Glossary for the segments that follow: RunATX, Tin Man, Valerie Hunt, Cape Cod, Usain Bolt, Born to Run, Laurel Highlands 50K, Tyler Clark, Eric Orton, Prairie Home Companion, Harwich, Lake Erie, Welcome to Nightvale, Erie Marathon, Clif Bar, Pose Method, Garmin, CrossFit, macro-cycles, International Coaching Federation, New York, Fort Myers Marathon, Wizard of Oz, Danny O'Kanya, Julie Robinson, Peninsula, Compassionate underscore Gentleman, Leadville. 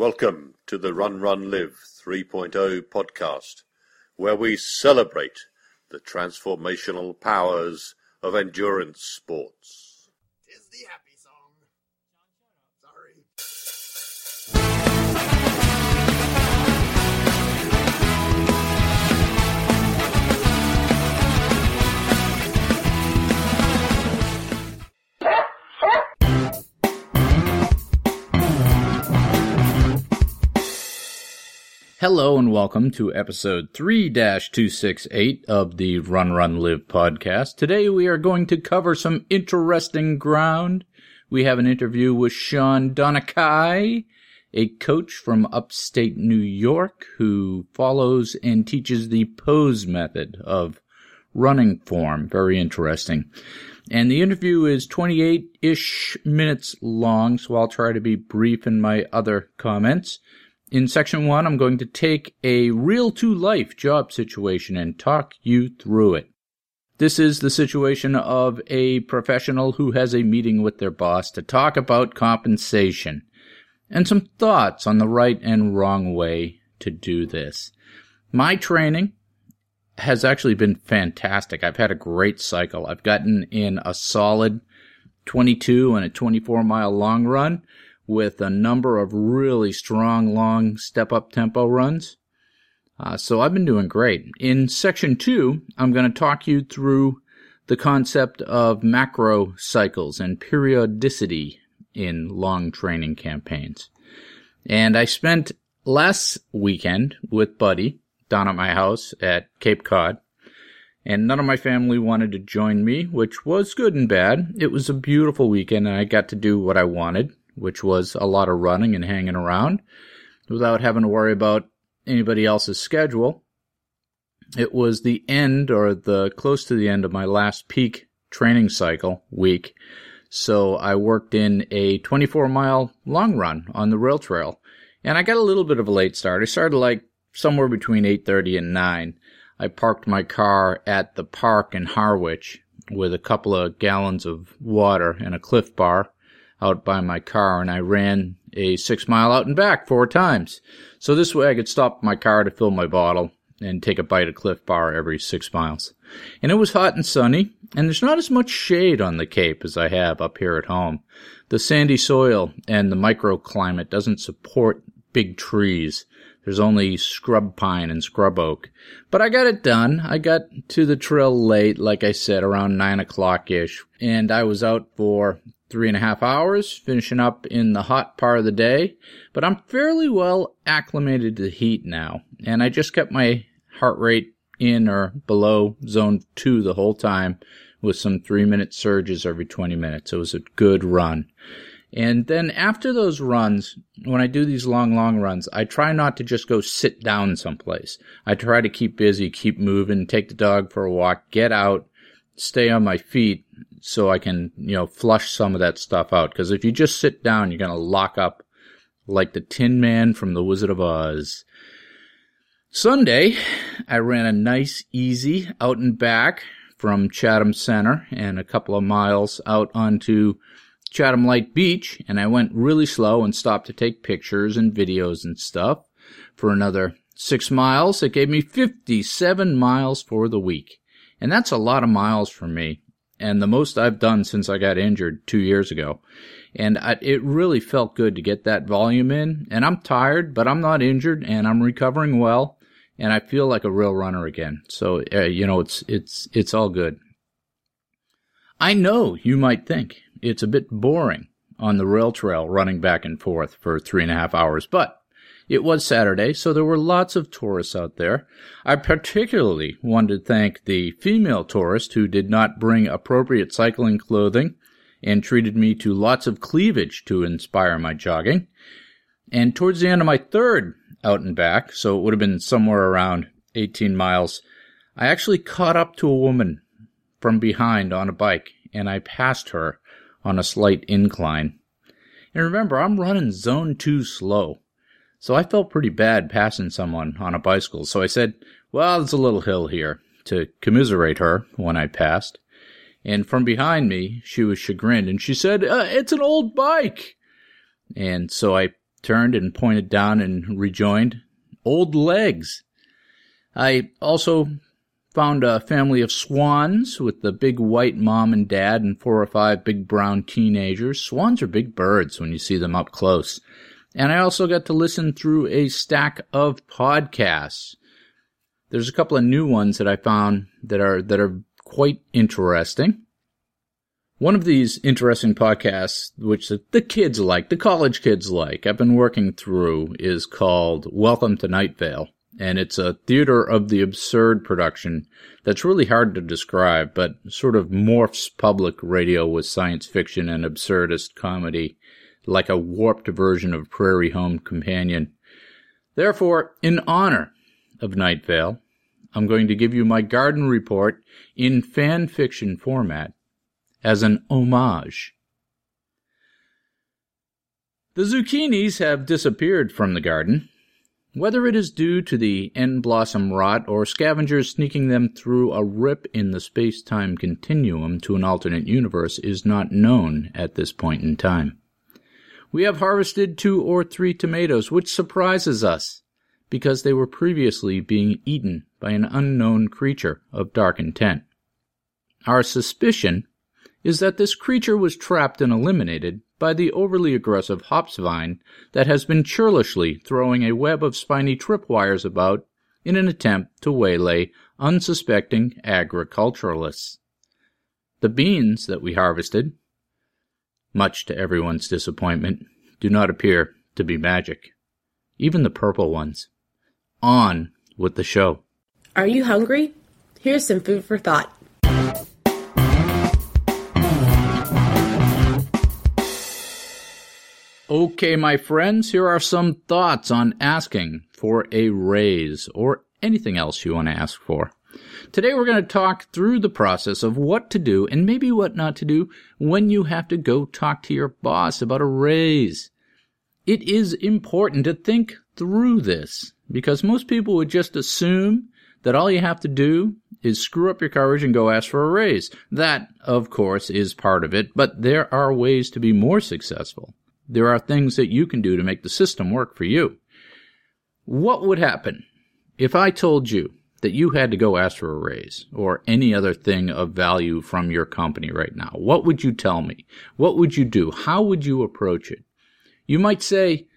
Welcome to the Run Run Live 3.0 podcast, where we celebrate the transformational powers of endurance sports. Tis the happy song. Sorry. Hello and welcome to episode 3-268 of the Run Run Live podcast. Today we are going to cover some interesting ground. We have an interview with Sean Donachy, a coach from upstate New York who follows and teaches the Pose Method of running form. Very interesting. And the interview is 28-ish minutes long, so I'll try to be brief in my other comments. In Section 1, I'm going to take a real-to-life job situation and talk you through it. This is the situation of a professional who has a meeting with their boss to talk about compensation and some thoughts on the right and wrong way to do this. My training has actually been fantastic. I've had a great cycle. I've gotten in a solid 22 and a 24-mile long run, with a number of really strong, long step-up tempo runs. So I've been doing great. In Section 2, I'm going to talk you through the concept of macro cycles and periodicity in long training campaigns. And I spent last weekend with Buddy down at my house at Cape Cod, and none of my family wanted to join me, which was good and bad. It was a beautiful weekend, and I got to do what I wanted, which was a lot of running and hanging around without having to worry about anybody else's schedule. It was the end or the close to the end of my last peak training cycle week, so I worked in a 24-mile long run on the rail trail, and I got a little bit of a late start. I started like somewhere between 8:30 and 9. I parked my car at the park in Harwich with a couple of gallons of water and a Clif Bar out by my car, and I ran a 6-mile out and back 4 times. So this way I could stop my car to fill my bottle and take a bite of Clif Bar every 6 miles. And it was hot and sunny, and there's not as much shade on the Cape as I have up here at home. The sandy soil and the microclimate doesn't support big trees. There's only scrub pine and scrub oak. But I got it done. I got to the trail late, like I said, around 9 o'clock-ish, and I was out for 3.5 hours, finishing up in the hot part of the day, but I'm fairly well acclimated to the heat now, and I just kept my heart rate in or below zone 2 the whole time with some 3-minute surges every 20 minutes. It was a good run. And then after those runs, when I do these long runs, I try not to just go sit down someplace. I try to keep busy, keep moving, take the dog for a walk, get out, stay on my feet, so I can, flush some of that stuff out. Because if you just sit down, you're going to lock up like the Tin Man from the Wizard of Oz. Sunday, I ran a nice, easy out and back from Chatham Center and a couple of miles out onto Chatham Light Beach. And I went really slow and stopped to take pictures and videos and stuff for another 6 miles. It gave me 57 miles for the week. And that's a lot of miles for me, and the most I've done since I got injured 2 years ago. And it really felt good to get that volume in. And I'm tired, but I'm not injured, and I'm recovering well, and I feel like a real runner again. So, it's all good. I know you might think it's a bit boring on the rail trail running back and forth for 3.5 hours, but it was Saturday, so there were lots of tourists out there. I particularly wanted to thank the female tourist who did not bring appropriate cycling clothing and treated me to lots of cleavage to inspire my jogging. And towards the end of my third out and back, so it would have been somewhere around 18 miles, I actually caught up to a woman from behind on a bike, and I passed her on a slight incline. And remember, I'm running zone 2 slow. So I felt pretty bad passing someone on a bicycle, so I said, well, there's a little hill here, to commiserate her when I passed. And from behind me, she was chagrined, and she said, it's an old bike. And so I turned and pointed down and rejoined, "Old legs." I also found a family of swans with the big white mom and dad and 4 or 5 big brown teenagers. Swans are big birds when you see them up close. And I also got to listen through a stack of podcasts. There's a couple of new ones that I found that are quite interesting. One of these interesting podcasts, which the kids like, the college kids like, I've been working through, is called Welcome to Nightvale. And it's a theater of the absurd production that's really hard to describe, but sort of morphs public radio with science fiction and absurdist comedy, like a warped version of Prairie Home Companion. Therefore, in honor of Nightvale, I'm going to give you my garden report in fan fiction format as an homage. The zucchinis have disappeared from the garden. Whether it is due to the end blossom rot or scavengers sneaking them through a rip in the space-time continuum to an alternate universe is not known at this point in time. We have harvested 2 or 3 tomatoes, which surprises us, because they were previously being eaten by an unknown creature of dark intent. Our suspicion is that this creature was trapped and eliminated by the overly aggressive hops vine that has been churlishly throwing a web of spiny tripwires about in an attempt to waylay unsuspecting agriculturalists. The beans that we harvested, much to everyone's disappointment, do not appear to be magic. Even the purple ones. On with the show. Are you hungry? Here's some food for thought. Okay, my friends, here are some thoughts on asking for a raise or anything else you want to ask for. Today we're going to talk through the process of what to do and maybe what not to do when you have to go talk to your boss about a raise. It is important to think through this because most people would just assume that all you have to do is screw up your courage and go ask for a raise. That, of course, is part of it, but there are ways to be more successful. There are things that you can do to make the system work for you. What would happen if I told you that you had to go ask for a raise or any other thing of value from your company right now? What would you tell me? What would you do? How would you approach it? You might say,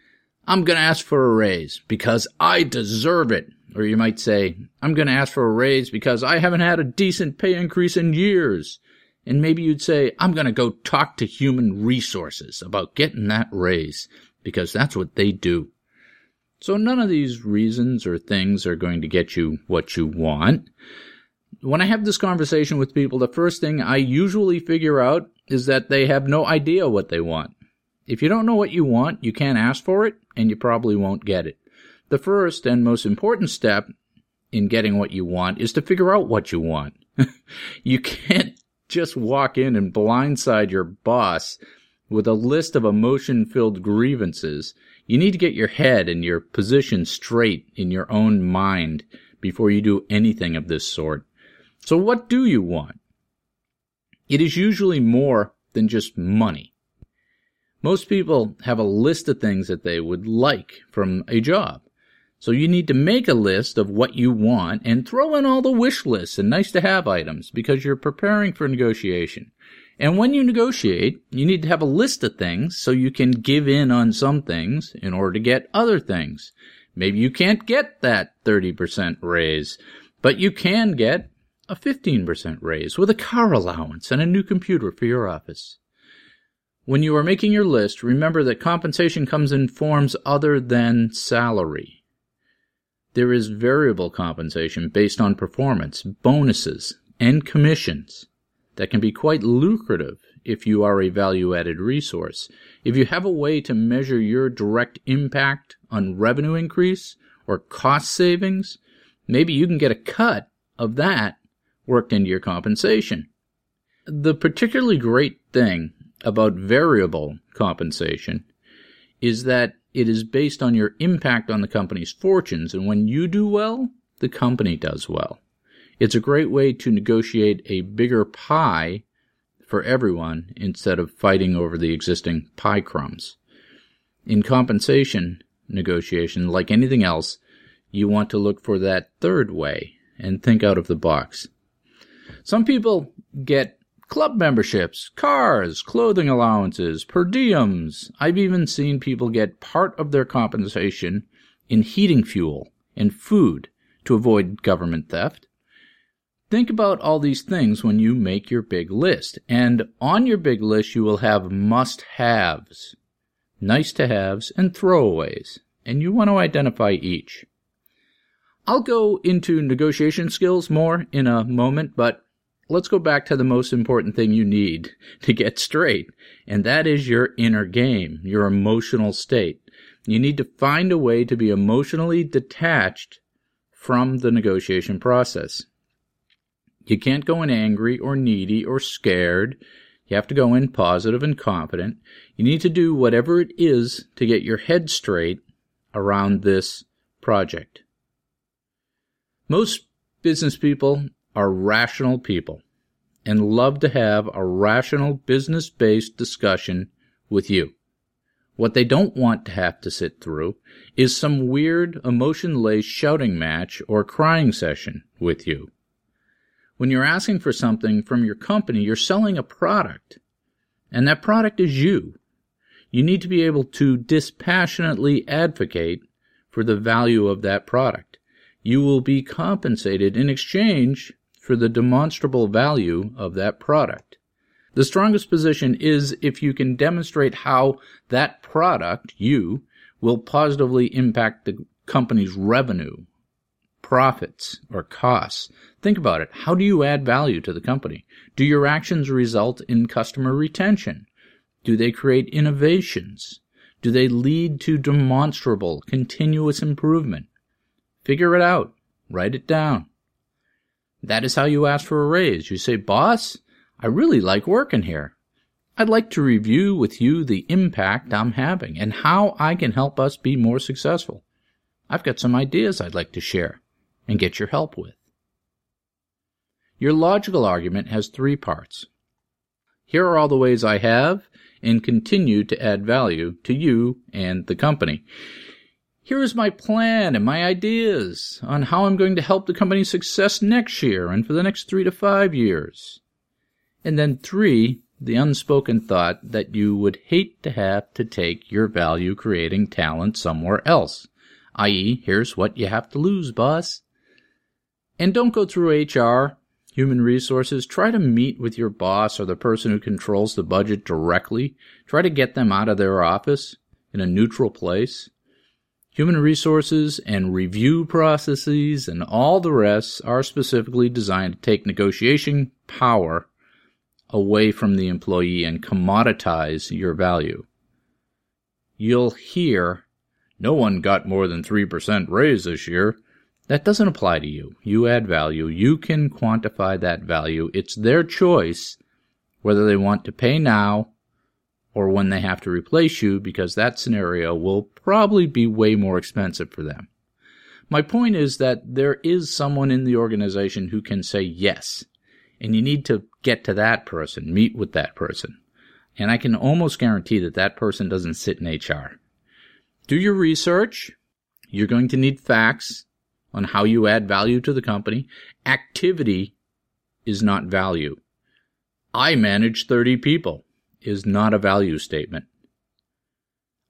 "I'm going to ask for a raise because I deserve it." Or you might say, "I'm going to ask for a raise because I haven't had a decent pay increase in years." And maybe you'd say, "I'm going to go talk to human resources about getting that raise," because that's what they do. So none of these reasons or things are going to get you what you want. When I have this conversation with people, the first thing I usually figure out is that they have no idea what they want. If you don't know what you want, you can't ask for it, and you probably won't get it. The first and most important step in getting what you want is to figure out what you want. You can't just walk in and blindside your boss with a list of emotion-filled grievances. You need to get your head and your position straight in your own mind before you do anything of this sort. So what do you want? It is usually more than just money. Most people have a list of things that they would like from a job. So you need to make a list of what you want and throw in all the wish lists and nice-to-have items because you're preparing for negotiation. And when you negotiate, you need to have a list of things so you can give in on some things in order to get other things. Maybe you can't get that 30% raise, but you can get a 15% raise with a car allowance and a new computer for your office. When you are making your list, remember that compensation comes in forms other than salary. There is variable compensation based on performance, bonuses, and commissions that can be quite lucrative if you are a value-added resource. If you have a way to measure your direct impact on revenue increase or cost savings, maybe you can get a cut of that worked into your compensation. The particularly great thing about variable compensation is that it is based on your impact on the company's fortunes, and when you do well, the company does well. It's a great way to negotiate a bigger pie for everyone instead of fighting over the existing pie crumbs. In compensation negotiation, like anything else, you want to look for that third way and think out of the box. Some people get club memberships, cars, clothing allowances, per diems. I've even seen people get part of their compensation in heating fuel and food to avoid government theft. Think about all these things when you make your big list. And on your big list, you will have must-haves, nice-to-haves, and throwaways. And you want to identify each. I'll go into negotiation skills more in a moment, but let's go back to the most important thing you need to get straight, and that is your inner game, your emotional state. You need to find a way to be emotionally detached from the negotiation process. You can't go in angry or needy or scared. You have to go in positive and confident. You need to do whatever it is to get your head straight around this project. Most business people are rational people and love to have a rational business-based discussion with you. What they don't want to have to sit through is some weird emotion-laced shouting match or crying session with you. When you're asking for something from your company, you're selling a product, and that product is you. You need to be able to dispassionately advocate for the value of that product. You will be compensated in exchange for the demonstrable value of that product. The strongest position is if you can demonstrate how that product, you, will positively impact the company's revenue, profits, or costs. Think about it. How do you add value to the company? Do your actions result in customer retention? Do they create innovations? Do they lead to demonstrable, continuous improvement? Figure it out. Write it down. That is how you ask for a raise. You say, "Boss, I really like working here. I'd like to review with you the impact I'm having and how I can help us be more successful. I've got some ideas I'd like to share and get your help with." Your logical argument has three parts. Here are all the ways I have and continue to add value to you and the company. Here is my plan and my ideas on how I'm going to help the company's success next year and for the next 3 to 5 years. And then 3, the unspoken thought that you would hate to have to take your value-creating talent somewhere else, i.e., here's what you have to lose, boss. And don't go through HR, human resources. Try to meet with your boss or the person who controls the budget directly. Try to get them out of their office in a neutral place. Human resources and review processes and all the rest are specifically designed to take negotiation power away from the employee and commoditize your value. You'll hear, "No one got more than 3% raise this year." That doesn't apply to you. You add value. You can quantify that value. It's their choice whether they want to pay now or when they have to replace you, because that scenario will probably be way more expensive for them. My point is that there is someone in the organization who can say yes, and you need to get to that person, meet with that person. And I can almost guarantee that that person doesn't sit in HR. Do your research. You're going to need facts on how you add value to the company. Activity is not value. I manage 30 people. Is not a value statement.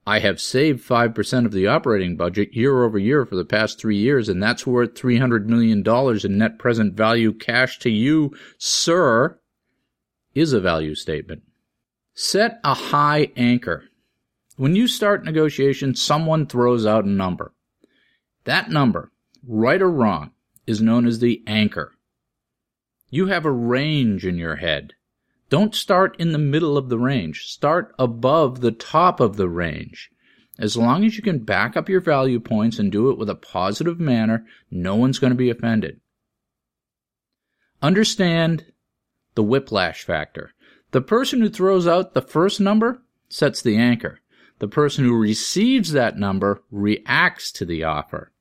I have saved 5% of the operating budget year over year for the past 3 years, and that's worth $300 million in net present value cash to you, sir, is a value statement. Set a high anchor. When you start negotiations, someone throws out a number. That number, right or wrong, is known as the anchor. You have a range in your head. Don't start in the middle of the range. Start above the top of the range. As long as you can back up your value points and do it with a positive manner, no one's going to be offended. Understand the whiplash factor. The person who throws out the first number sets the anchor. The person who receives that number reacts to the offer.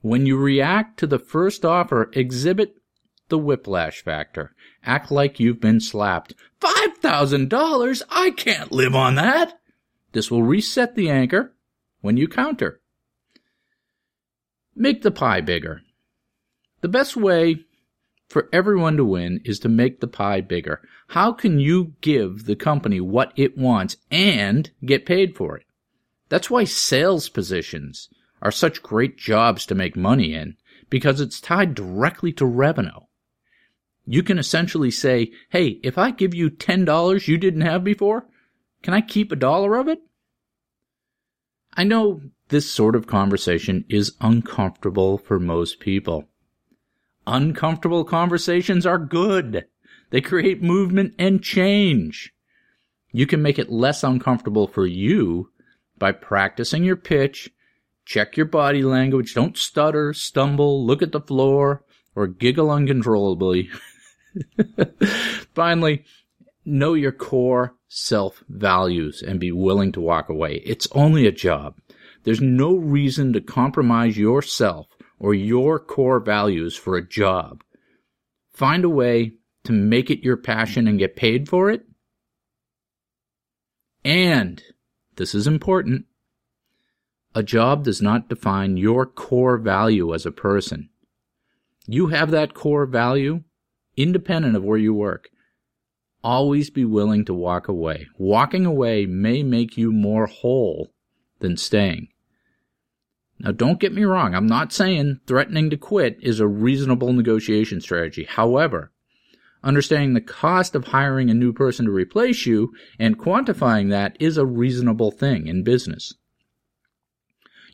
When you react to the first offer, exhibit the whiplash factor. Act like you've been slapped. $5,000? I can't live on that. This will reset the anchor when you counter. Make the pie bigger. The best way for everyone to win is to make the pie bigger. How can you give the company what it wants and get paid for it? That's why sales positions are such great jobs to make money in, because it's tied directly to revenue. You can essentially say, hey, if I give you $10 you didn't have before, can I keep $1 of it? I know this sort of conversation is uncomfortable for most people. Uncomfortable conversations are good. They create movement and change. You can make it less uncomfortable for you by practicing your pitch, check your body language, don't stutter, stumble, look at the floor, or giggle uncontrollably. Finally, know your core self-values and be willing to walk away. It's only a job. There's no reason to compromise yourself or your core values for a job. Find a way to make it your passion and get paid for it. And, this is important, a job does not define your core value as a person. You have that core value independent of where you work. Always be willing to walk away. Walking away may make you more whole than staying. Now, don't get me wrong. I'm not saying threatening to quit is a reasonable negotiation strategy. However, understanding the cost of hiring a new person to replace you and quantifying that is a reasonable thing in business.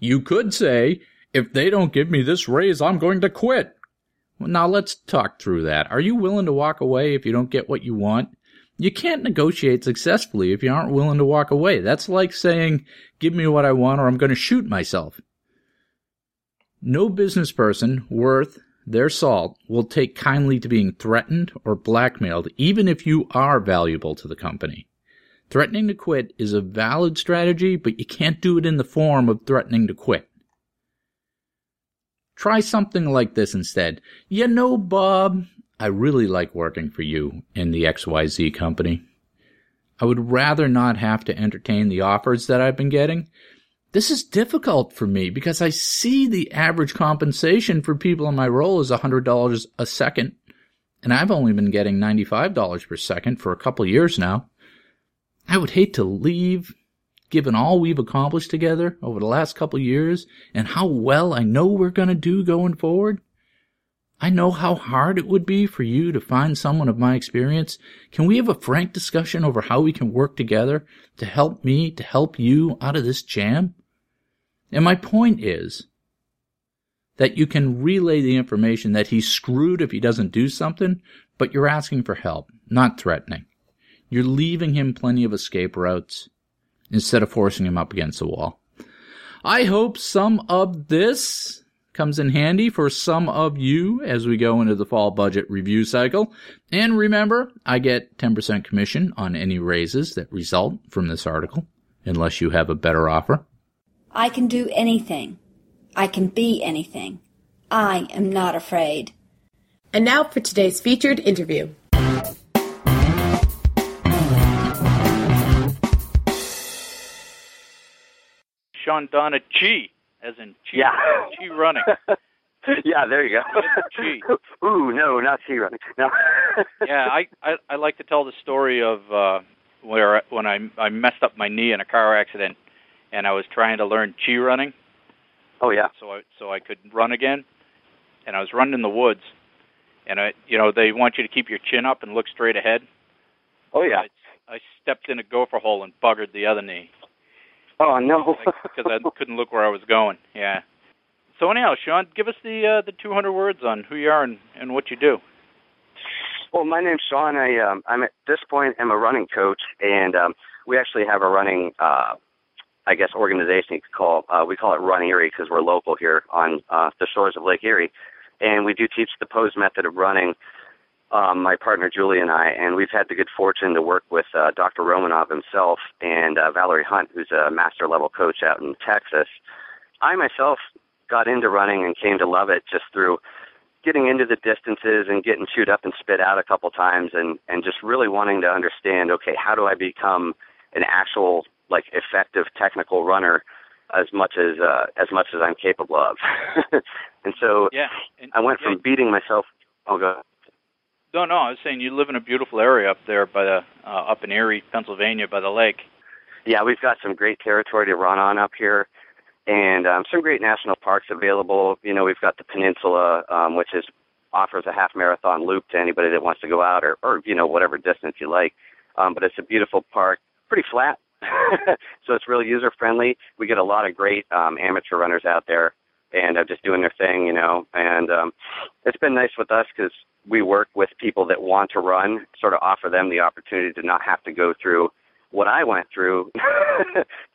You could say, if they don't give me this raise, I'm going to quit. Well, now, let's talk through that. Are you willing to walk away if you don't get what you want? You can't negotiate successfully if you aren't willing to walk away. That's like saying, give me what I want or I'm going to shoot myself. No business person worth their salt will take kindly to being threatened or blackmailed, even if you are valuable to the company. Threatening to quit is a valid strategy, but you can't do it in the form of threatening to quit. Try something like this instead. You know, Bob, I really like working for you in the XYZ company. I would rather not have to entertain the offers that I've been getting. This is difficult for me because I see the average compensation for people in my role is $100 a second, and I've only been getting $95 per second for a couple years now. I would hate to leave, given all we've accomplished together over the last couple years and how well I know we're going to do going forward. I know how hard it would be for you to find someone of my experience. Can we have a frank discussion over how we can work together to help me, to help you out of this jam? And my point is that you can relay the information that he's screwed if he doesn't do something, but you're asking for help, not threatening. You're leaving him plenty of escape routes instead of forcing him up against the wall. I hope some of this comes in handy for some of you as we go into the fall budget review cycle. And remember, I get 10% commission on any raises that result from this article, unless you have a better offer. I can do anything. I can be anything. I am not afraid. And now for today's featured interview. Sean Donachy, as in chi, yeah. Chi running. Yeah, there you go. Chi. Ooh, no, not chi running. No. Yeah, I like to tell the story of when I messed up my knee in a car accident, and I was trying to learn chi running. Oh yeah. So I could run again, and I was running in the woods, and they want you to keep your chin up and look straight ahead. Oh yeah. I stepped in a gopher hole and buggered the other knee. Oh, no. Because I couldn't look where I was going, yeah. So anyhow, Sean, give us the 200 words on who you are and what you do. Well, my name's Sean. I'm at this point, I'm a running coach, and we actually have a running, organization you could call. We call it Run Erie because we're local here on the shores of Lake Erie. And we do teach the Pose Method of running, my partner Julie and I, and we've had the good fortune to work with Dr. Romanov himself and Valerie Hunt, who's a master-level coach out in Texas. I myself got into running and came to love it just through getting into the distances and getting chewed up and spit out a couple times and just really wanting to understand, okay, how do I become an actual like effective technical runner as much as I'm capable of. And so I went from beating myself. Oh, go ahead. No, I was saying you live in a beautiful area up there by the up in Erie, Pennsylvania, by the lake. Yeah, we've got some great territory to run on up here, and some great national parks available. You know, we've got the Peninsula, which offers a half marathon loop to anybody that wants to go out or you know, whatever distance you like. But it's a beautiful park, pretty flat, so it's real user-friendly. We get a lot of great amateur runners out there, and just doing their thing, you know. And it's been nice with us because we work with people that want to run, sort of offer them the opportunity to not have to go through what I went through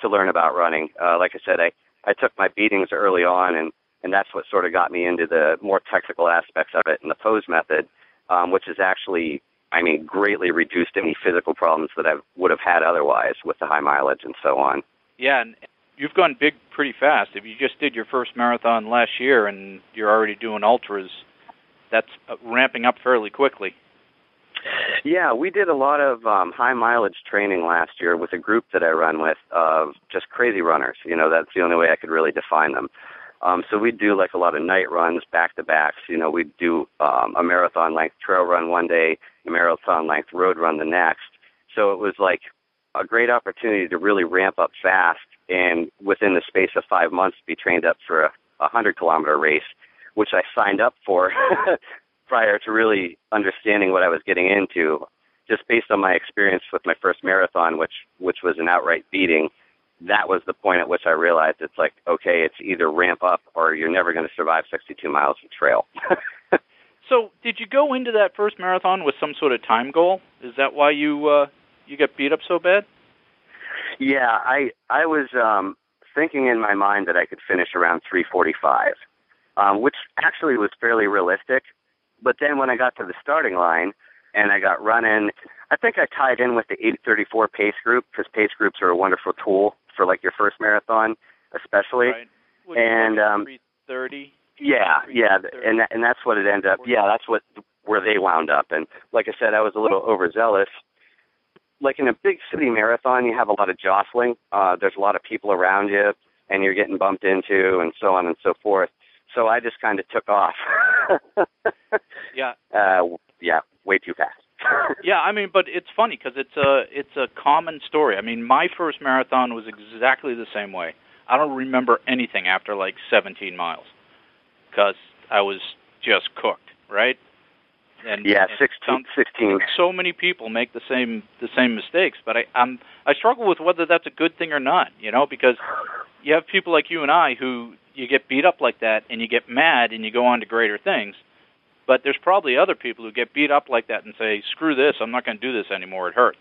to learn about running. Like I said, I took my beatings early on, and that's what sort of got me into the more technical aspects of it and the Pose Method, which is actually, I mean, greatly reduced any physical problems that I would have had otherwise with the high mileage and so on. Yeah, and you've gone big pretty fast. If you just did your first marathon last year and you're already doing ultras, that's ramping up fairly quickly. Yeah, we did a lot of high mileage training last year with a group that I run with of just crazy runners. You know, that's the only way I could really define them. So we do like a lot of night runs, back-to-backs. You know, we do a marathon-length trail run one day, a marathon-length road run the next. So it was like a great opportunity to really ramp up fast and within the space of 5 months be trained up for a 100-kilometer race, which I signed up for prior to really understanding what I was getting into. Just based on my experience with my first marathon, which was an outright beating, that was the point at which I realized it's like, okay, it's either ramp up or you're never going to survive 62 miles of trail. So did you go into that first marathon with some sort of time goal? Is that why you got beat up so bad? Yeah, I was thinking in my mind that I could finish around 3:45, which actually was fairly realistic. But then when I got to the starting line and I got running, I think I tied in with the 8:34 pace group because pace groups are a wonderful tool for like your first marathon, especially. Right. Well, and 3:30. Yeah, and that's what it ended up. Yeah, that's where they wound up. And like I said, I was a little overzealous. Like in a big city marathon, you have a lot of jostling. There's a lot of people around you, and you're getting bumped into, and so on and so forth. So I just kind of took off. Yeah. Way too fast. Yeah, I mean, but it's funny because it's a common story. I mean, my first marathon was exactly the same way. I don't remember anything after like 17 miles because I was just cooked, right? And, yeah, 16. So many people make the same mistakes, but I struggle with whether that's a good thing or not, you know, because you have people like you and I who you get beat up like that and you get mad and you go on to greater things. But there's probably other people who get beat up like that and say, screw this, I'm not going to do this anymore, it hurts.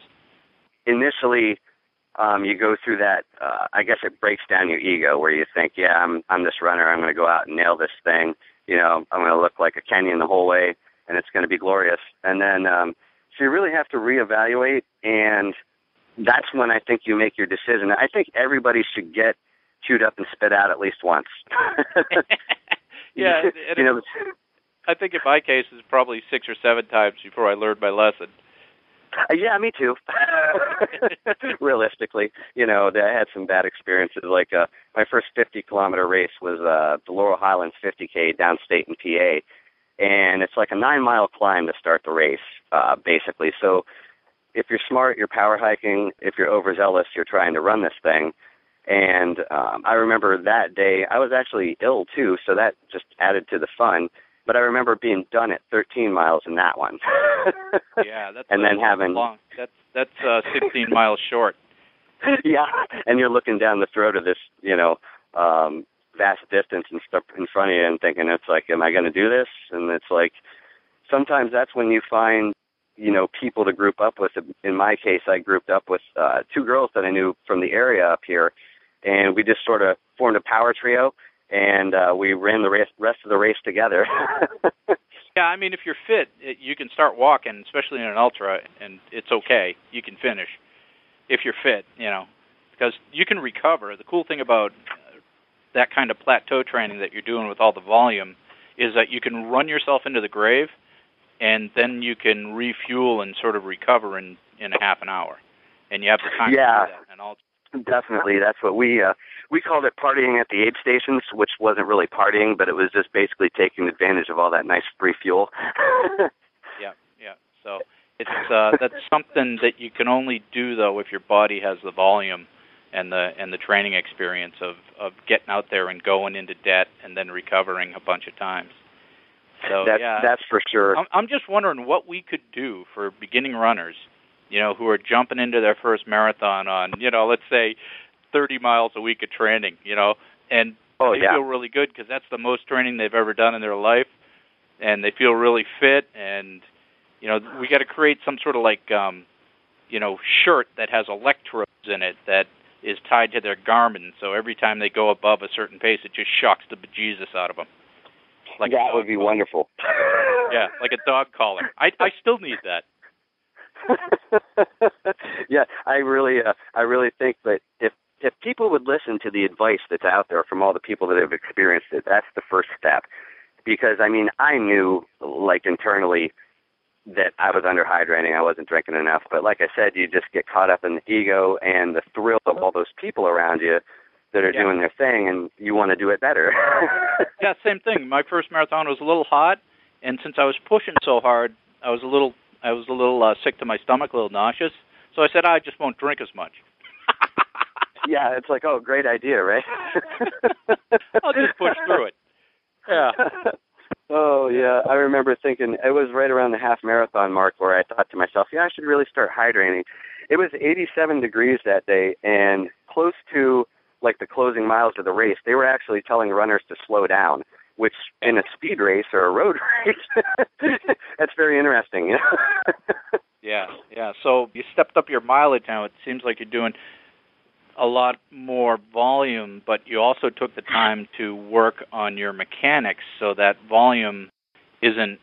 Initially, you go through that, I guess it breaks down your ego where you think, yeah, I'm this runner, I'm going to go out and nail this thing. You know, I'm going to look like a Kenyan the whole way, and it's going to be glorious. And then, so you really have to reevaluate, and that's when I think you make your decision. I think everybody should get chewed up and spit out at least once. Yeah, you know, I think in my case it's probably 6 or 7 times before I learned my lesson. Yeah, me too. Realistically, you know, I had some bad experiences. Like my first 50-kilometer race was the Laurel Highlands 50K downstate in PA, and it's like a 9-mile climb to start the race, basically. So if you're smart, you're power hiking. If you're overzealous, you're trying to run this thing. And I remember that day, I was actually ill too, so that just added to the fun. But I remember being done at 13 miles in that one. Yeah, that's and then having long. That's 16 miles short. Yeah, and you're looking down the throat of this, you know, vast distance and stuff in front of you, and thinking it's like, am I going to do this? And it's like, sometimes that's when you find, you know, people to group up with. In my case, I grouped up with 2 girls that I knew from the area up here, and we just sort of formed a power trio. And we ran the rest of the race together. Yeah, I mean, if you're fit, you can start walking, especially in an ultra, and it's okay. You can finish if you're fit, you know, because you can recover. The cool thing about that kind of plateau training that you're doing with all the volume is that you can run yourself into the grave, and then you can refuel and sort of recover in a half an hour. And you have the time to do that in an ultra. Definitely. That's what we called it, partying at the aid stations, which wasn't really partying, but it was just basically taking advantage of all that nice free fuel. Yeah. So it's that's something that you can only do, though, if your body has the volume and the training experience of getting out there and going into debt and then recovering a bunch of times. So that's for sure. I'm just wondering what we could do for beginning runners, who are jumping into their first marathon on, let's say 30 miles a week of training, and they feel really good because that's the most training they've ever done in their life, and they feel really fit. And, we got to create some sort of shirt that has electrodes in it that is tied to their Garmin. So every time they go above a certain pace, it just shocks the bejesus out of them. Like that would be wonderful. Yeah, like a dog collar. I still need that. Yeah, I really think that if people would listen to the advice that's out there from all the people that have experienced it, that's the first step. Because, I knew, internally that I was under hydrating. I wasn't drinking enough. But like I said, you just get caught up in the ego and the thrill of all those people around you that are doing their thing, and you want to do it better. Yeah, same thing. My first marathon was a little hot, and since I was pushing so hard, I was a little sick to my stomach, a little nauseous. So I said, I just won't drink as much. Yeah, it's like, oh, great idea, right? I'll just push through it. Yeah. Oh, yeah. I remember thinking, it was right around the half marathon mark where I thought to myself, I should really start hydrating. It was 87 degrees that day, and close to the closing miles of the race, they were actually telling runners to slow down, which in a speed race or a road race, that's very interesting. Yeah. So you stepped up your mileage now. It seems like you're doing a lot more volume, but you also took the time to work on your mechanics so that volume isn't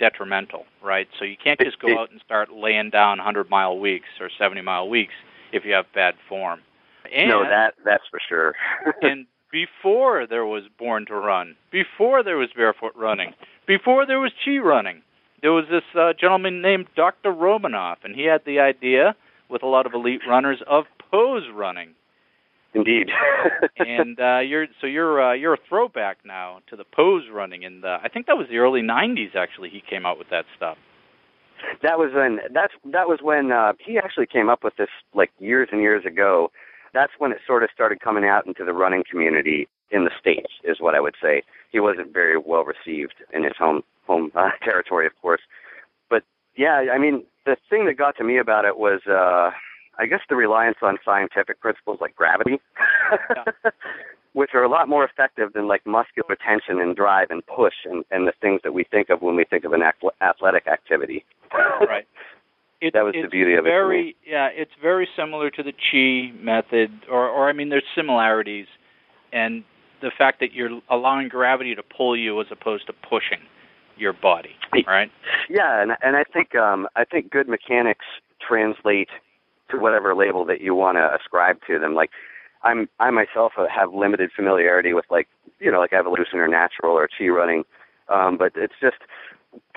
detrimental, right? So you can't just go out and start laying down 100-mile weeks or 70-mile weeks if you have bad form. And, no, that's for sure. And before there was Born to Run, before there was barefoot running, before there was chi running, there was this gentleman named Dr. Romanov, and he had the idea, with a lot of elite runners, of pose running. Indeed. And you're a throwback now to the pose running, and I think that was the early 90s. Actually, he came out with that stuff. That was when he actually came up with this years and years ago. That's when it sort of started coming out into the running community in the States, is what I would say. He wasn't very well received in his home territory, of course. But, the thing that got to me about it was, the reliance on scientific principles like gravity, which are a lot more effective than, muscular tension and drive and push and the things that we think of when we think of an athletic activity. Right. That was the beauty of it. It's very similar to the chi method, or there's similarities, and the fact that you're allowing gravity to pull you as opposed to pushing your body, right? Yeah, and I think good mechanics translate to whatever label that you want to ascribe to them. I myself have limited familiarity with evolution or natural or chi running, but it's just.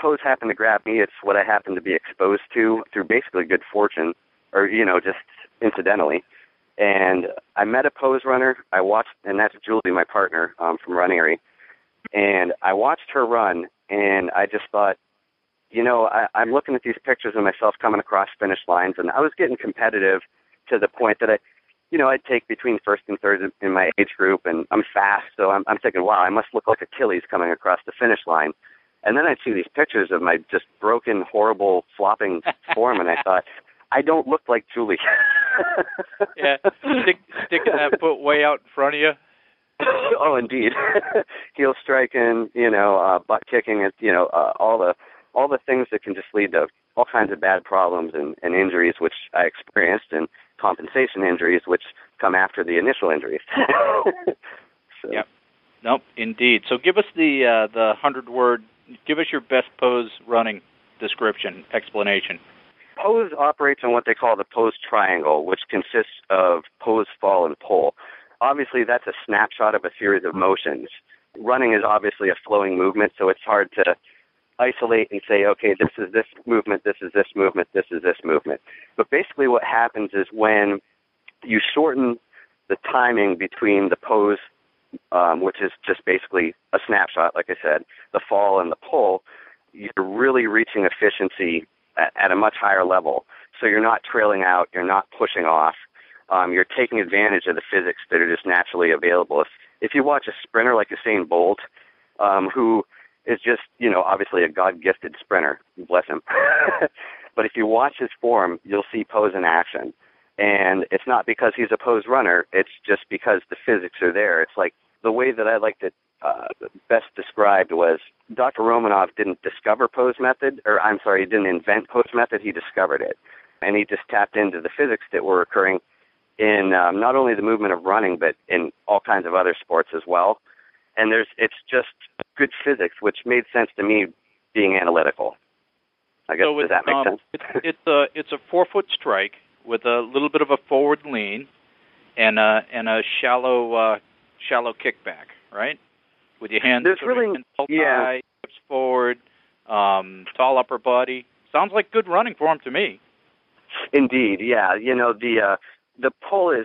Pose happened to grab me. It's what I happened to be exposed to through basically good fortune or, just incidentally. And I met a pose runner. I watched, and that's Julie, my partner from Run Erie. And I watched her run, and I just thought, I'm looking at these pictures of myself coming across finish lines, and I was getting competitive to the point that I'd take between first and third in my age group, and I'm fast. So I'm thinking, wow, I must look like Achilles coming across the finish line. And then I'd see these pictures of my just broken, horrible, flopping form, and I thought, I don't look like Julie. Yeah, sticking that foot way out in front of you. Oh, indeed. Heel striking, butt kicking, all the things that can just lead to all kinds of bad problems and injuries, which I experienced, and compensation injuries, which come after the initial injuries. So. Yep. Nope, indeed. So give us the 100-word. Give us your best pose running description, explanation. Pose operates on what they call the pose triangle, which consists of pose, fall, and pull. Obviously, that's a snapshot of a series of motions. Running is obviously a flowing movement, so it's hard to isolate and say, okay, this is this movement, this is this movement, this is this movement. But basically what happens is when you shorten the timing between the pose, which is just basically a snapshot, like I said, the fall and the pull, you're really reaching efficiency at a much higher level. So you're not trailing out, you're not pushing off, you're taking advantage of the physics that are just naturally available. If you watch a sprinter like Usain Bolt, who is just, obviously a God-gifted sprinter, bless him. But if you watch his form, you'll see pose in action. And it's not because he's a pose runner, it's just because the physics are there. It's like the way that I liked it best described was Dr. Romanov didn't discover pose method, or I'm sorry, he didn't invent pose method, he discovered it. And he just tapped into the physics that were occurring in not only the movement of running, but in all kinds of other sports as well. And it's just good physics, which made sense to me being analytical. I guess, so does that make sense? It's a 4-foot strike with a little bit of a forward lean and a shallow kickback, right? With your hands high, hips forward, tall upper body. Sounds like good running form to me. Indeed, yeah. The pull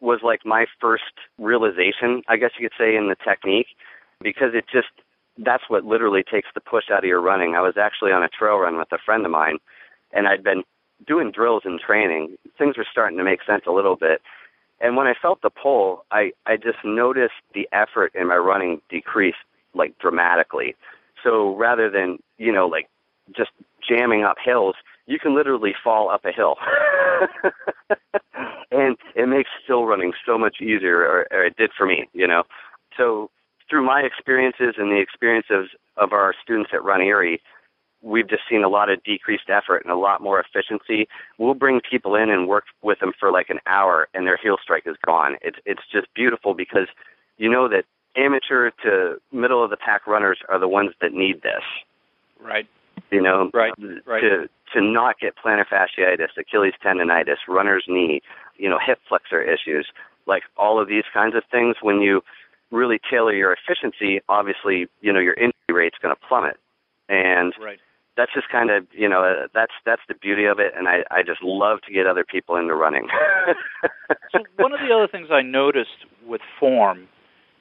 was like my first realization, I guess you could say, in the technique, because that's what literally takes the push out of your running. I was actually on a trail run with a friend of mine, and I'd been doing drills and training. Things were starting to make sense a little bit. And when I felt the pull, I just noticed the effort in my running decreased, like, dramatically. So rather than, like, just jamming up hills, you can literally fall up a hill. And it makes still running so much easier, or it did for me, So through my experiences and the experiences of our students at Run Erie, we've just seen a lot of decreased effort and a lot more efficiency. We'll bring people in and work with them for like an hour, and their heel strike is gone. It's just beautiful, because you know that amateur to middle-of-the-pack runners are the ones that need this. Right. Right. To not get plantar fasciitis, Achilles tendonitis, runner's knee, hip flexor issues, like all of these kinds of things. When you really tailor your efficiency, obviously, your injury rate's going to plummet. And right. That's just kind of, that's the beauty of it. And I just love to get other people into running. So one of the other things I noticed with form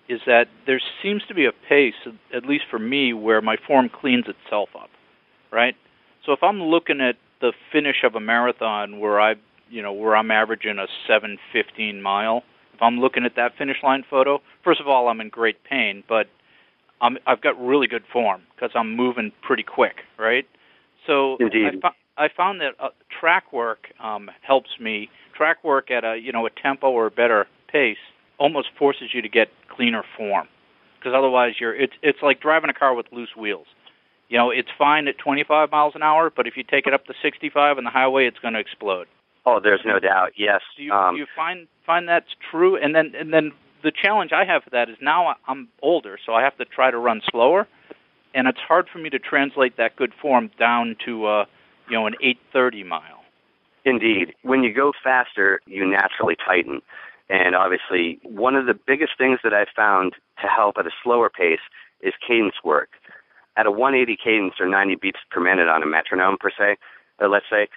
is that there seems to be a pace, at least for me, where my form cleans itself up, right? So if I'm looking at the finish of a marathon where I'm averaging a 7:15 mile, if I'm looking at that finish line photo, first of all, I'm in great pain, but I've got really good form because I'm moving pretty quick, right? So I found that track work helps me. Track work at a tempo or a better pace almost forces you to get cleaner form, because otherwise it's like driving a car with loose wheels. It's fine at 25 miles an hour, but if you take it up to 65 on the highway, it's going to explode. Oh, there's no doubt. Yes. Do you find that's true? And then the challenge I have for that is now I'm older, so I have to try to run slower, and it's hard for me to translate that good form down to an 8:30 mile. Indeed. When you go faster, you naturally tighten. And obviously, one of the biggest things that I've found to help at a slower pace is cadence work. At a 180 cadence, or 90 beats per minute on a metronome per se, let's say,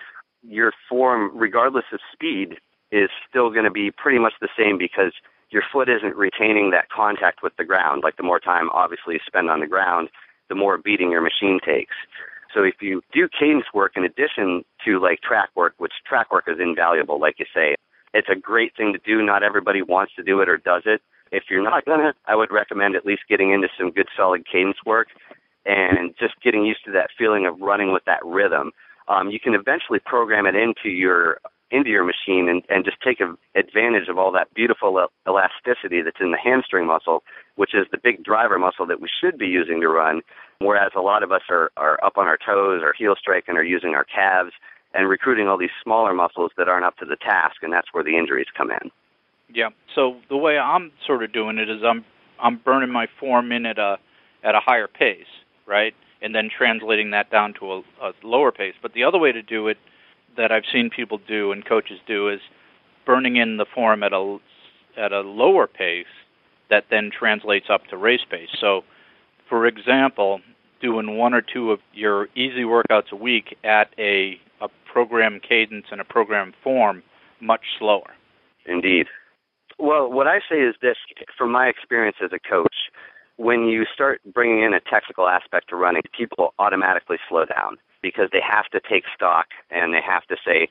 your form, regardless of speed, is still going to be pretty much the same, because your foot isn't retaining that contact with the ground. Like, the more time, obviously, you spend on the ground, the more beating your machine takes. So if you do cadence work in addition to, like, track work, which track work is invaluable, like you say, it's a great thing to do. Not everybody wants to do it or does it. If you're not going to, I would recommend at least getting into some good, solid cadence work, and just getting used to that feeling of running with that rhythm. You can eventually program it into your machine and just take advantage of all that beautiful elasticity that's in the hamstring muscle, which is the big driver muscle that we should be using to run, whereas a lot of us are up on our toes or heel striking or using our calves and recruiting all these smaller muscles that aren't up to the task, and that's where the injuries come in. Yeah, so the way I'm sort of doing it is I'm burning my form in at a higher pace, right? And then translating that down to a lower pace. But the other way to do it that I've seen people do and coaches do is burning in the form at a lower pace that then translates up to race pace. So, for example, doing one or two of your easy workouts a week at a program cadence and a program form much slower. Indeed. Well, what I say is this, from my experience as a coach, when you start bringing in a technical aspect to running, people automatically slow down because they have to take stock and they have to say,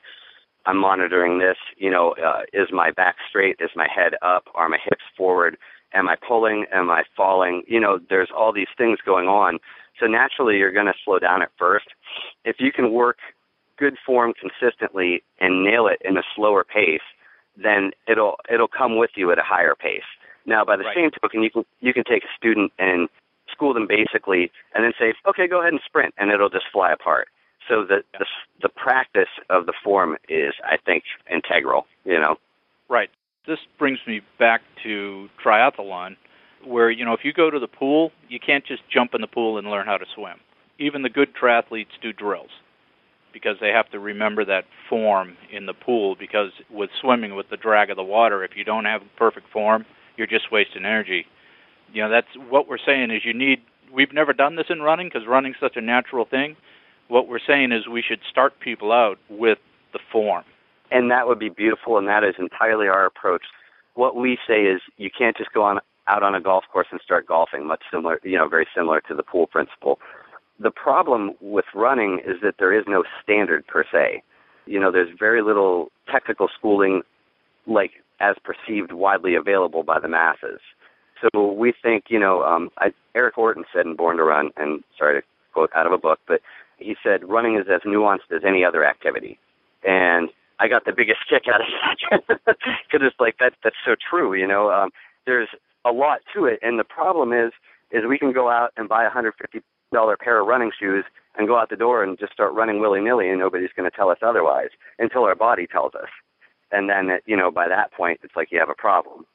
I'm monitoring this, is my back straight? Is my head up? Are my hips forward? Am I pulling? Am I falling? There's all these things going on. So naturally, you're going to slow down at first. If you can work good form consistently and nail it in a slower pace, then it'll come with you at a higher pace. Now, by the same token, you can take a student and school them basically and then say, okay, go ahead and sprint, and it'll just fly apart. So the practice of the form is, I think, integral, Right. This brings me back to triathlon where, if you go to the pool, you can't just jump in the pool and learn how to swim. Even the good triathletes do drills because they have to remember that form in the pool, because with swimming, with the drag of the water, if you don't have perfect form, you're just wasting energy. That's what we're saying is we've never done this in running because running's such a natural thing. What we're saying is we should start people out with the form. And that would be beautiful, and that is entirely our approach. What we say is you can't just go out on a golf course and start golfing, much similar, very similar to the pool principle. The problem with running is that there is no standard per se. There's very little technical schooling as perceived widely available by the masses. So we think, Eric Orton said in Born to Run, and sorry to quote out of a book, but he said running is as nuanced as any other activity. And I got the biggest kick out of that because it's like that's so true, There's a lot to it, and the problem is we can go out and buy a $150 pair of running shoes and go out the door and just start running willy-nilly, and nobody's going to tell us otherwise until our body tells us. And then, by that point, it's like you have a problem.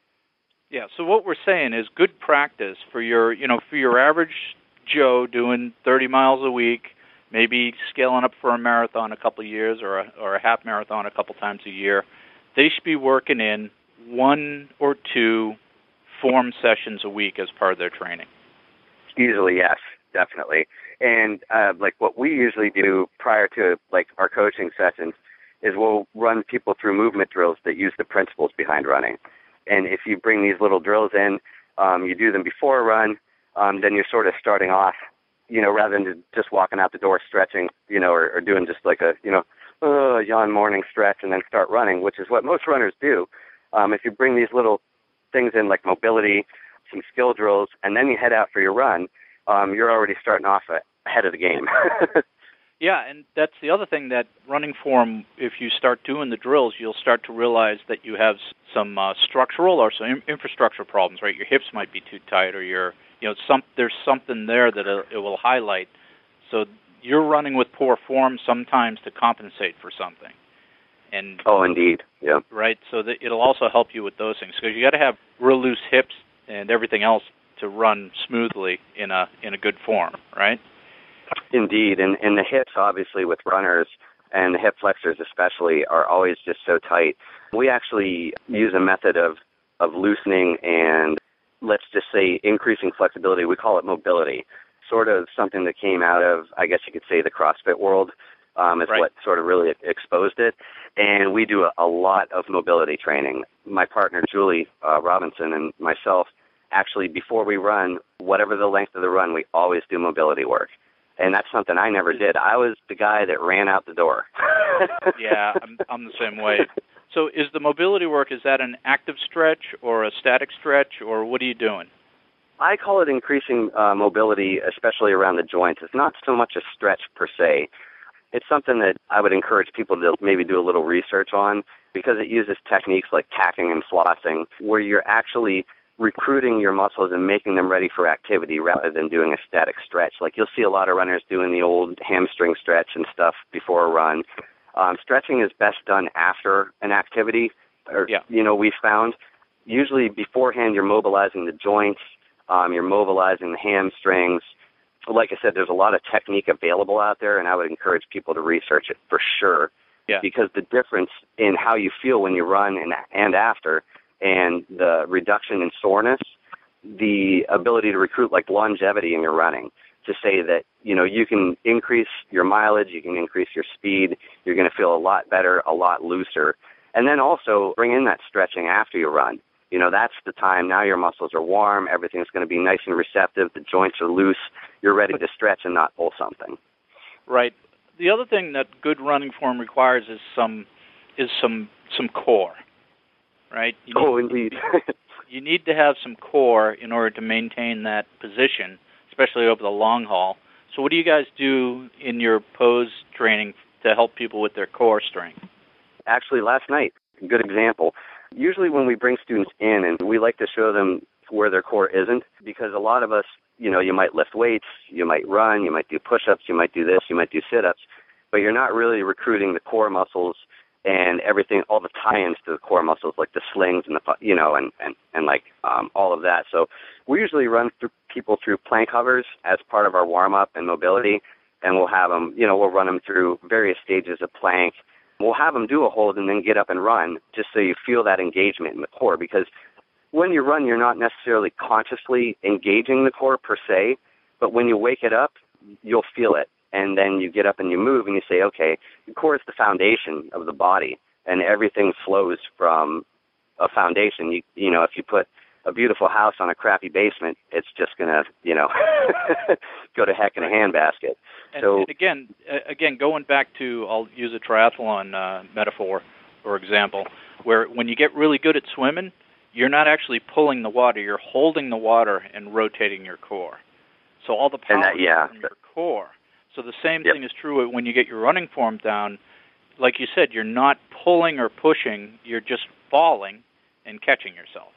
Yeah, so what we're saying is good practice for your average Joe doing 30 miles a week, maybe scaling up for a marathon a couple of years or a half marathon a couple times a year. They should be working in 1 or 2 form sessions a week as part of their training. Usually, yes, definitely. And what we usually do prior to our coaching sessions is we'll run people through movement drills that use the principles behind running. And if you bring these little drills in, you do them before a run, then you're sort of starting off, rather than just walking out the door stretching, or doing just like a, yawn morning stretch and then start running, which is what most runners do. If you bring these little things in like mobility, some skill drills, and then you head out for your run, you're already starting off ahead of the game. Yeah, and that's the other thing that running form, if you start doing the drills, you'll start to realize that you have some structural or some infrastructure problems, right? Your hips might be too tight or there's something there that it will highlight. So you're running with poor form sometimes to compensate for something. And oh, indeed. Yeah. Right, so that it'll also help you with those things because you got to have real loose hips and everything else to run smoothly in a good form, right? Indeed, and the hips, obviously, with runners and the hip flexors especially, are always just so tight. We actually use a method of loosening and, let's just say, increasing flexibility. We call it mobility, sort of something that came out of, I guess you could say, the CrossFit world is right. What sort of really exposed it. And we do a lot of mobility training. My partner, Julie Robinson, and myself, actually, before we run, whatever the length of the run, we always do mobility work. And that's something I never did. I was the guy that ran out the door. Yeah, I'm the same way. So is the mobility work, is that an active stretch or a static stretch, or what are you doing? I call it increasing mobility, especially around the joints. It's not so much a stretch per se. It's something that I would encourage people to maybe do a little research on because it uses techniques like tacking and flossing where you're actually recruiting your muscles and making them ready for activity rather than doing a static stretch. Like you'll see a lot of runners doing the old hamstring stretch and stuff before a run. Stretching is best done after an activity, we found. Usually beforehand you're mobilizing the joints, you're mobilizing the hamstrings. Like I said, there's a lot of technique available out there, and I would encourage people to research it for sure. Yeah. Because the difference in how you feel when you run and after, and the reduction in soreness, the ability to recruit longevity in your running, to say that, you can increase your mileage, you can increase your speed, you're going to feel a lot better, a lot looser. And then also bring in that stretching after you run. You know, that's the time. Now your muscles are warm. Everything's going to be nice and receptive. The joints are loose. You're ready to stretch and not pull something. Right. The other thing that good running form requires is some core, right? Indeed. You need to have some core in order to maintain that position, especially over the long haul. So what do you guys do in your pose training to help people with their core strength? Actually, last night, good example. Usually when we bring students in, and we like to show them where their core isn't, because a lot of us, you know, you might lift weights, you might run, you might do push-ups, you might do this, you might do sit-ups, but you're not really recruiting the core muscles and everything, all the tie-ins to the core muscles, like the slings and the, you know, and like all of that. So we usually run through people through plank hovers as part of our warm-up and mobility, and we'll have them, you know, we'll run them through various stages of plank. We'll have them do a hold and then get up and run, just so you feel that engagement in the core. Because when you run, you're not necessarily consciously engaging the core per se, but when you wake it up, you'll feel it. And then you get up and you move and you say, okay, the core is the foundation of the body, and everything flows from a foundation. You know, if you put a beautiful house on a crappy basement, it's just going to, you know, go to heck in a handbasket. And again, going back to, I'll use a triathlon metaphor or example, where when you get really good at swimming, you're not actually pulling the water. You're holding the water and rotating your core. So all the power is in your core. So the same thing is true when you get your running form down. Like you said, you're not pulling or pushing. You're just falling and catching yourself.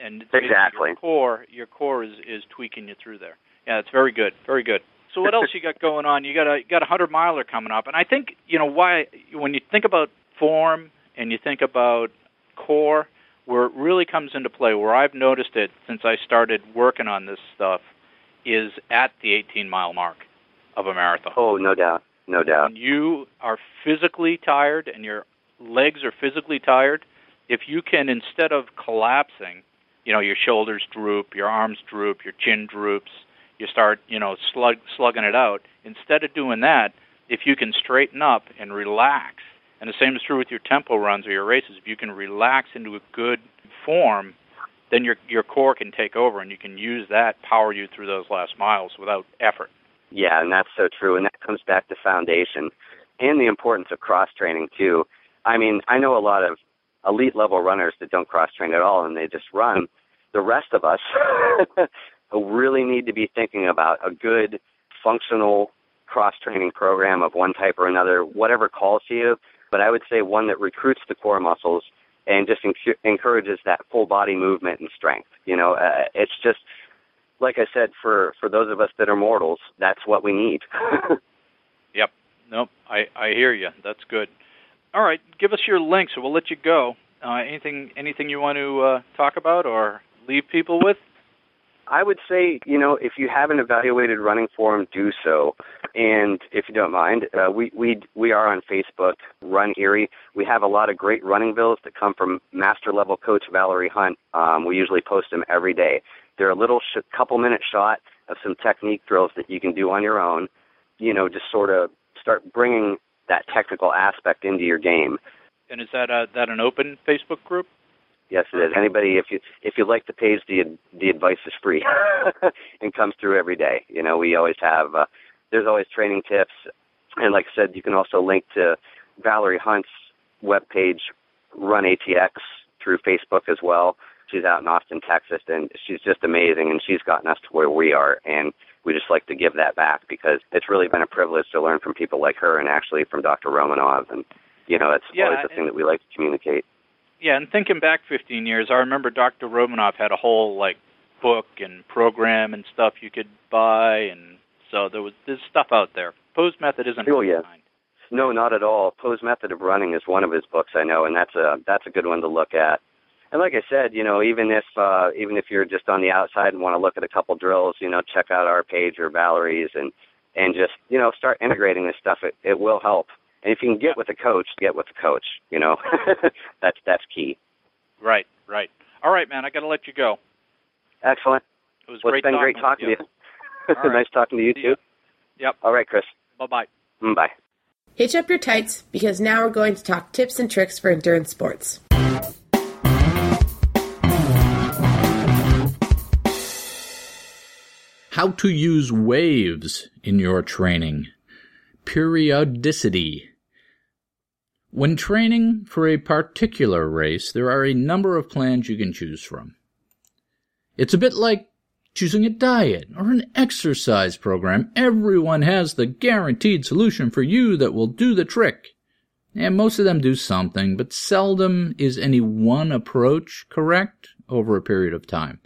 And your core is tweaking you through there. Yeah, it's very good, very good. So what else you got going on? You got a 100-miler coming up, and I think you know why. When you think about form and you think about core, where it really comes into play, where I've noticed it since I started working on this stuff, is at the 18-mile mark of a marathon. Oh, no doubt, no doubt. When you are physically tired and your legs are physically tired, if you can, instead of collapsing, you know, your shoulders droop, your arms droop, your chin droops, you start, you know, slugging it out. Instead of doing that, if you can straighten up and relax, and the same is true with your tempo runs or your races, if you can relax into a good form, then your core can take over, and you can use that, power you through those last miles without effort. Yeah, and that's so true, and that comes back to foundation and the importance of cross-training, too. I mean, I know a lot of elite-level runners that don't cross-train at all, and they just run. The rest of us really need to be thinking about a good functional cross-training program of one type or another, whatever calls to you, but I would say one that recruits the core muscles and just encourages that full-body movement and strength. You know, it's just, like I said, for those of us that are mortals, that's what we need. Yep. Nope. I hear you. That's good. All right, give us your links, so we'll let you go. Anything you want to talk about or leave people with? I would say, you know, if you haven't evaluated running form, do so. And if you don't mind, we are on Facebook, Run Erie. We have a lot of great running bills that come from master-level coach Valerie Hunt. We usually post them every day. They're a little couple-minute shot of some technique drills that you can do on your own, you know, just sort of start bringing that technical aspect into your game. And is that an open Facebook group? Yes, it is. Anybody, if you like the page, the advice is free and comes through every day. You know, we always have, there's always training tips. And like I said, you can also link to Valerie Hunt's webpage, RunATX, through Facebook as well. She's out in Austin, Texas, and she's just amazing, and she's gotten us to where we are, and we just like to give that back because it's really been a privilege to learn from people like her and actually from Dr. Romanov, and, you know, it's always the thing that we like to communicate. Yeah, and thinking back 15 years, I remember Dr. Romanov had a whole, like, book and program and stuff you could buy, and so there's stuff out there. Pose Method isn't behind. No, not at all. Pose Method of Running is one of his books, I know, and that's a good one to look at. And like I said, you know, even if you're just on the outside and want to look at a couple drills, you know, check out our page or Valerie's and just, you know, start integrating this stuff. It will help. And if you can get with a coach, you know. That's key. Right. All right, man, I got to let you go. Excellent. It was great talking to you. It's been great talking to you. Nice talking to you, too. Yep. All right, Chris. Bye-bye. Bye. Hitch up your tights, because now we're going to talk tips and tricks for endurance sports. How to use waves in your training. Periodicity. When training for a particular race, there are a number of plans you can choose from. It's a bit like choosing a diet or an exercise program. Everyone has the guaranteed solution for you that will do the trick. And most of them do something, but seldom is any one approach correct over a period of time.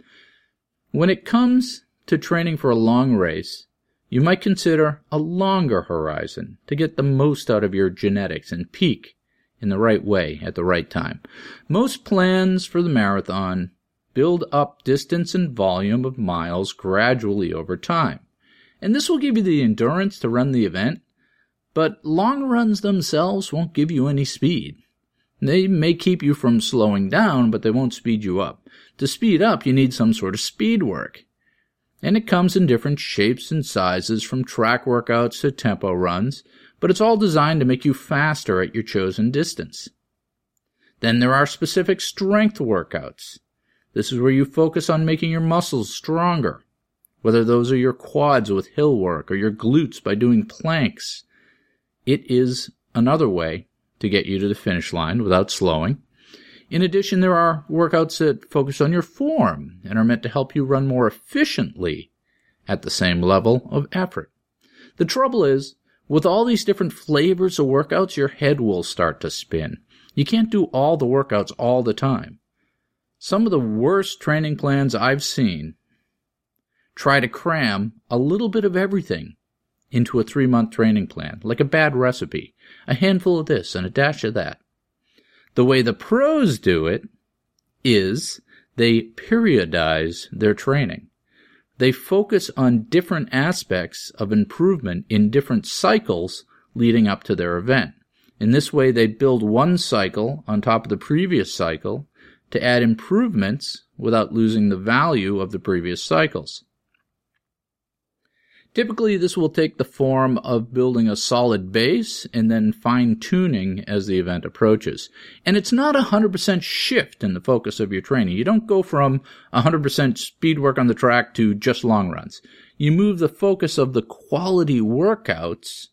When it comes to training for a long race, you might consider a longer horizon to get the most out of your genetics and peak in the right way at the right time. Most plans for the marathon build up distance and volume of miles gradually over time, and this will give you the endurance to run the event, but long runs themselves won't give you any speed. They may keep you from slowing down, but they won't speed you up. To speed up, you need some sort of speed work. And it comes in different shapes and sizes, from track workouts to tempo runs, but it's all designed to make you faster at your chosen distance. Then there are specific strength workouts. This is where you focus on making your muscles stronger, whether those are your quads with hill work or your glutes by doing planks. It is another way to get you to the finish line without slowing. In addition, there are workouts that focus on your form and are meant to help you run more efficiently at the same level of effort. The trouble is, with all these different flavors of workouts, your head will start to spin. You can't do all the workouts all the time. Some of the worst training plans I've seen try to cram a little bit of everything into a 3-month training plan, like a bad recipe, a handful of this and a dash of that. The way the pros do it is they periodize their training. They focus on different aspects of improvement in different cycles leading up to their event. In this way, they build one cycle on top of the previous cycle to add improvements without losing the value of the previous cycles. Typically, this will take the form of building a solid base and then fine-tuning as the event approaches. And it's not a 100% shift in the focus of your training. You don't go from 100% speed work on the track to just long runs. You move the focus of the quality workouts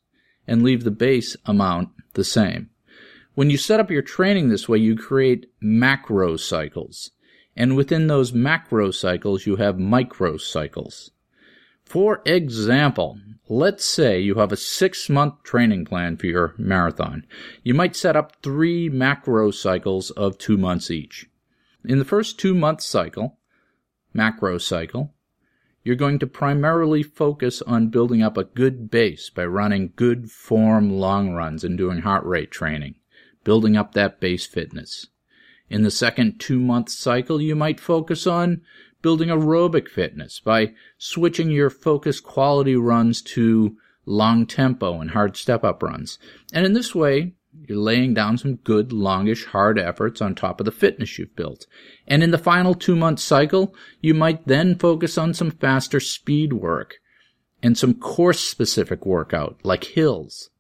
and leave the base amount the same. When you set up your training this way, you create macro cycles. And within those macro cycles, you have micro cycles. For example, let's say you have a 6-month training plan for your marathon. You might set up 3 macro cycles of 2 months each. In the first 2-month cycle, macro cycle, you're going to primarily focus on building up a good base by running good form long runs and doing heart rate training, building up that base fitness. In the second 2-month cycle, you might focus on building aerobic fitness by switching your focused quality runs to long tempo and hard step-up runs. And in this way, you're laying down some good, longish, hard efforts on top of the fitness you've built. And in the final 2-month cycle, you might then focus on some faster speed work and some course-specific workout, like hills.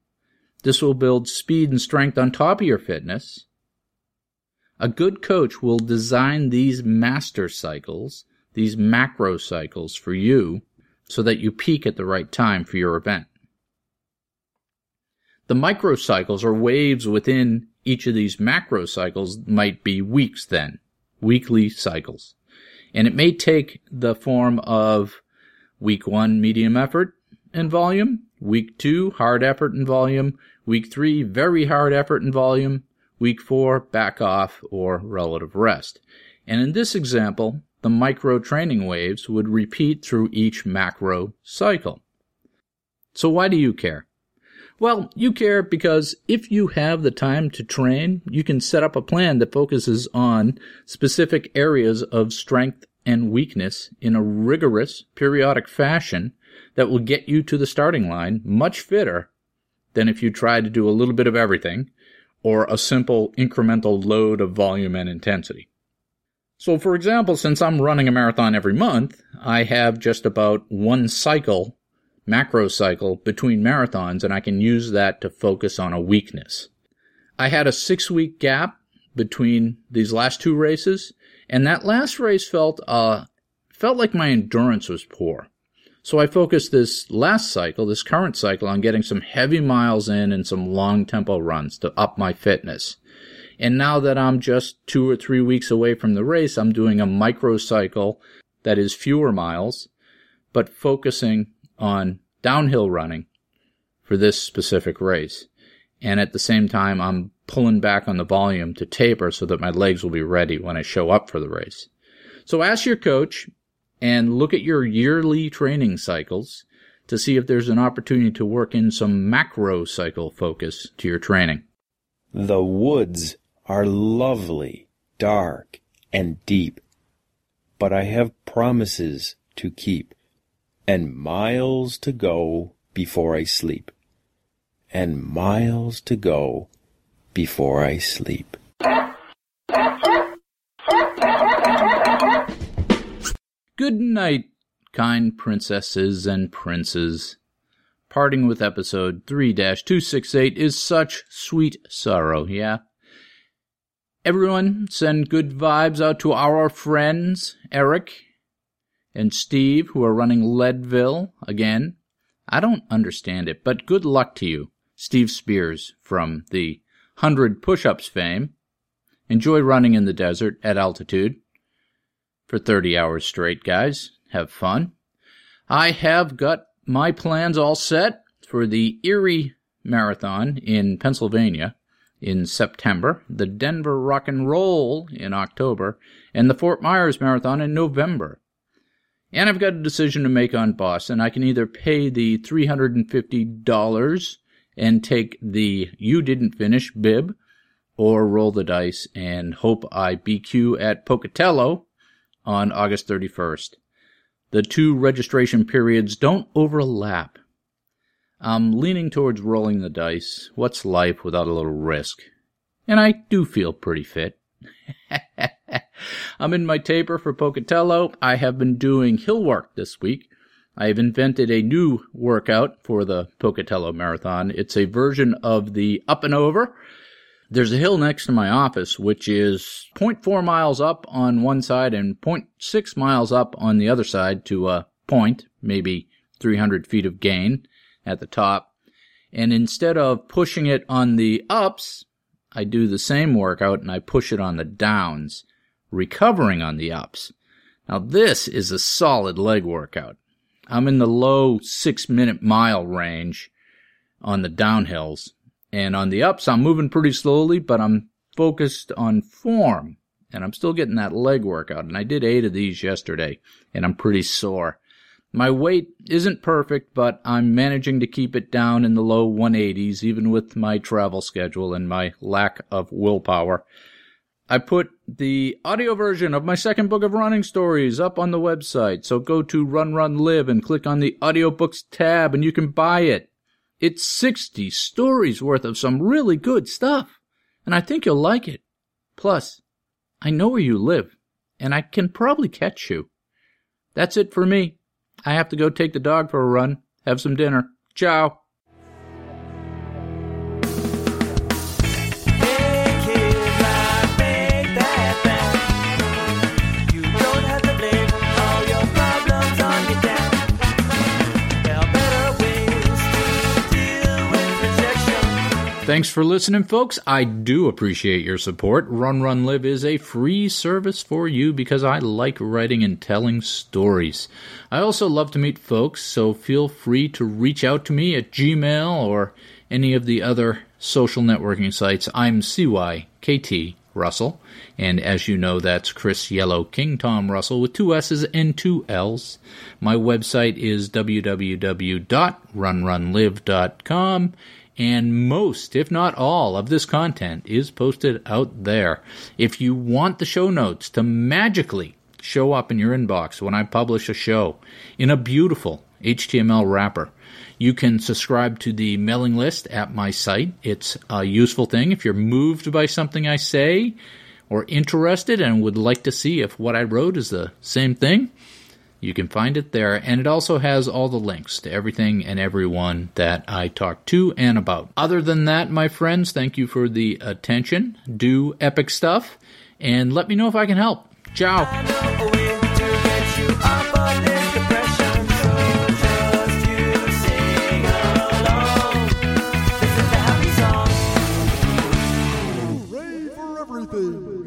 This will build speed and strength on top of your fitness. A good coach will design these master cycles, these macro cycles for you, so that you peak at the right time for your event. The micro cycles or waves within each of these macro cycles might be weeks then, weekly cycles. And it may take the form of week 1 medium effort and volume, week 2 hard effort and volume, week 3 very hard effort and volume, Week 4, back off, or relative rest. And in this example, the micro training waves would repeat through each macro cycle. So why do you care? Well, you care because if you have the time to train, you can set up a plan that focuses on specific areas of strength and weakness in a rigorous, periodic fashion that will get you to the starting line much fitter than if you try to do a little bit of everything, or a simple incremental load of volume and intensity. So, for example, since I'm running a marathon every month, I have just about one cycle, macro cycle between marathons, and I can use that to focus on a weakness. I had a 6-week gap between these last two races, and that last race felt like my endurance was poor. So I focused this last cycle, this current cycle, on getting some heavy miles in and some long tempo runs to up my fitness. And now that I'm just 2 or 3 weeks away from the race, I'm doing a micro cycle that is fewer miles, but focusing on downhill running for this specific race. And at the same time, I'm pulling back on the volume to taper so that my legs will be ready when I show up for the race. So ask your coach and look at your yearly training cycles to see if there's an opportunity to work in some macro cycle focus to your training. The woods are lovely, dark, and deep, but I have promises to keep, and miles to go before I sleep, and miles to go before I sleep. Good night, kind princesses and princes. Parting with episode 3-268 is such sweet sorrow, yeah? Everyone, send good vibes out to our friends, Eric and Steve, who are running Leadville again. I don't understand it, but good luck to you, Steve Spears from the 100 push-ups fame. Enjoy running in the desert at altitude for 30 hours straight, guys. Have fun. I have got my plans all set for the Erie Marathon in Pennsylvania in September, the Denver Rock and Roll in October, and the Fort Myers Marathon in November. And I've got a decision to make on Boston. I can either pay the $350 and take the You Didn't Finish bib, or roll the dice and hope I BQ at Pocatello on August 31st. The two registration periods don't overlap. I'm leaning towards rolling the dice. What's life without a little risk? And I do feel pretty fit. I'm in my taper for Pocatello. I have been doing hill work this week. I have invented a new workout for the Pocatello Marathon. It's a version of the up and over. There's a hill next to my office, which is 0.4 miles up on one side and 0.6 miles up on the other side to a point, maybe 300 feet of gain at the top. And instead of pushing it on the ups, I do the same workout and I push it on the downs, recovering on the ups. Now this is a solid leg workout. I'm in the low 6-minute mile range on the downhills. And on the ups, I'm moving pretty slowly, but I'm focused on form, and I'm still getting that leg workout. And I did 8 of these yesterday, and I'm pretty sore. My weight isn't perfect, but I'm managing to keep it down in the low 180s, even with my travel schedule and my lack of willpower. I put the audio version of my second book of running stories up on the website, so go to Run Run Live and click on the audiobooks tab, and you can buy it. It's 60 stories worth of some really good stuff, and I think you'll like it. Plus, I know where you live, and I can probably catch you. That's it for me. I have to go take the dog for a run, have some dinner. Ciao. Thanks for listening, folks. I do appreciate your support. Run Run Live is a free service for you because I like writing and telling stories. I also love to meet folks, so feel free to reach out to me at Gmail or any of the other social networking sites. I'm CYKT Russell, and as you know, that's Chris Yellow King Tom Russell with 2 S's and 2 L's. My website is www.runrunlive.com. And most, if not all, of this content is posted out there. If you want the show notes to magically show up in your inbox when I publish a show in a beautiful HTML wrapper, you can subscribe to the mailing list at my site. It's a useful thing. If you're moved by something I say or interested and would like to see if what I wrote is the same thing, You can find it there, and it also has all the links to everything and everyone that I talked to and about. Other than that, my friends, thank you for the attention. Do epic stuff, and let me know if I can help. Ciao. Hooray for everything!